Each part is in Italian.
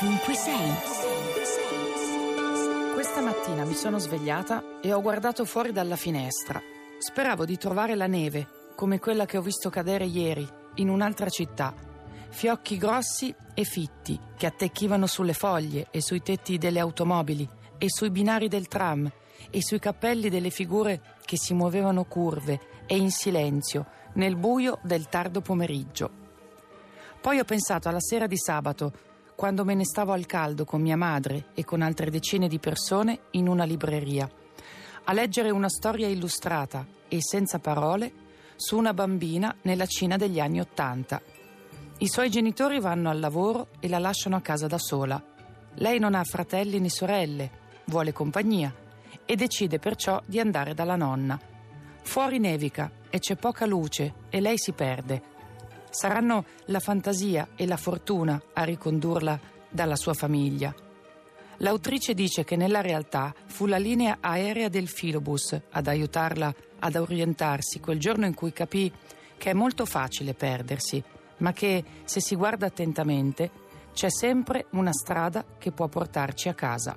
ovunque sei. Questa mattina mi sono svegliata e ho guardato fuori dalla finestra. Speravo di trovare la neve, come quella che ho visto cadere ieri, in un'altra città. Fiocchi grossi e fitti che attecchivano sulle foglie e sui tetti delle automobili e sui binari del tram e sui cappelli delle figure che si muovevano curve e in silenzio nel buio del tardo pomeriggio. Poi ho pensato alla sera di sabato, quando me ne stavo al caldo con mia madre e con altre decine di persone in una libreria, a leggere una storia illustrata e senza parole su una bambina nella Cina degli anni '80. I suoi genitori vanno al lavoro e la lasciano a casa da sola. Lei non ha fratelli né sorelle, vuole compagnia e decide perciò di andare dalla nonna. Fuori nevica e c'è poca luce e lei si perde. Saranno la fantasia e la fortuna a ricondurla dalla sua famiglia. L'autrice dice che nella realtà fu la linea aerea del filobus ad aiutarla ad orientarsi quel giorno in cui capì che è molto facile perdersi, ma che se si guarda attentamente c'è sempre una strada che può portarci a casa.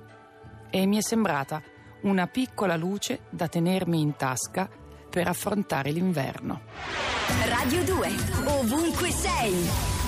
E mi è sembrata una piccola luce da tenermi in tasca per affrontare l'inverno. Radio 2, ovunque sei.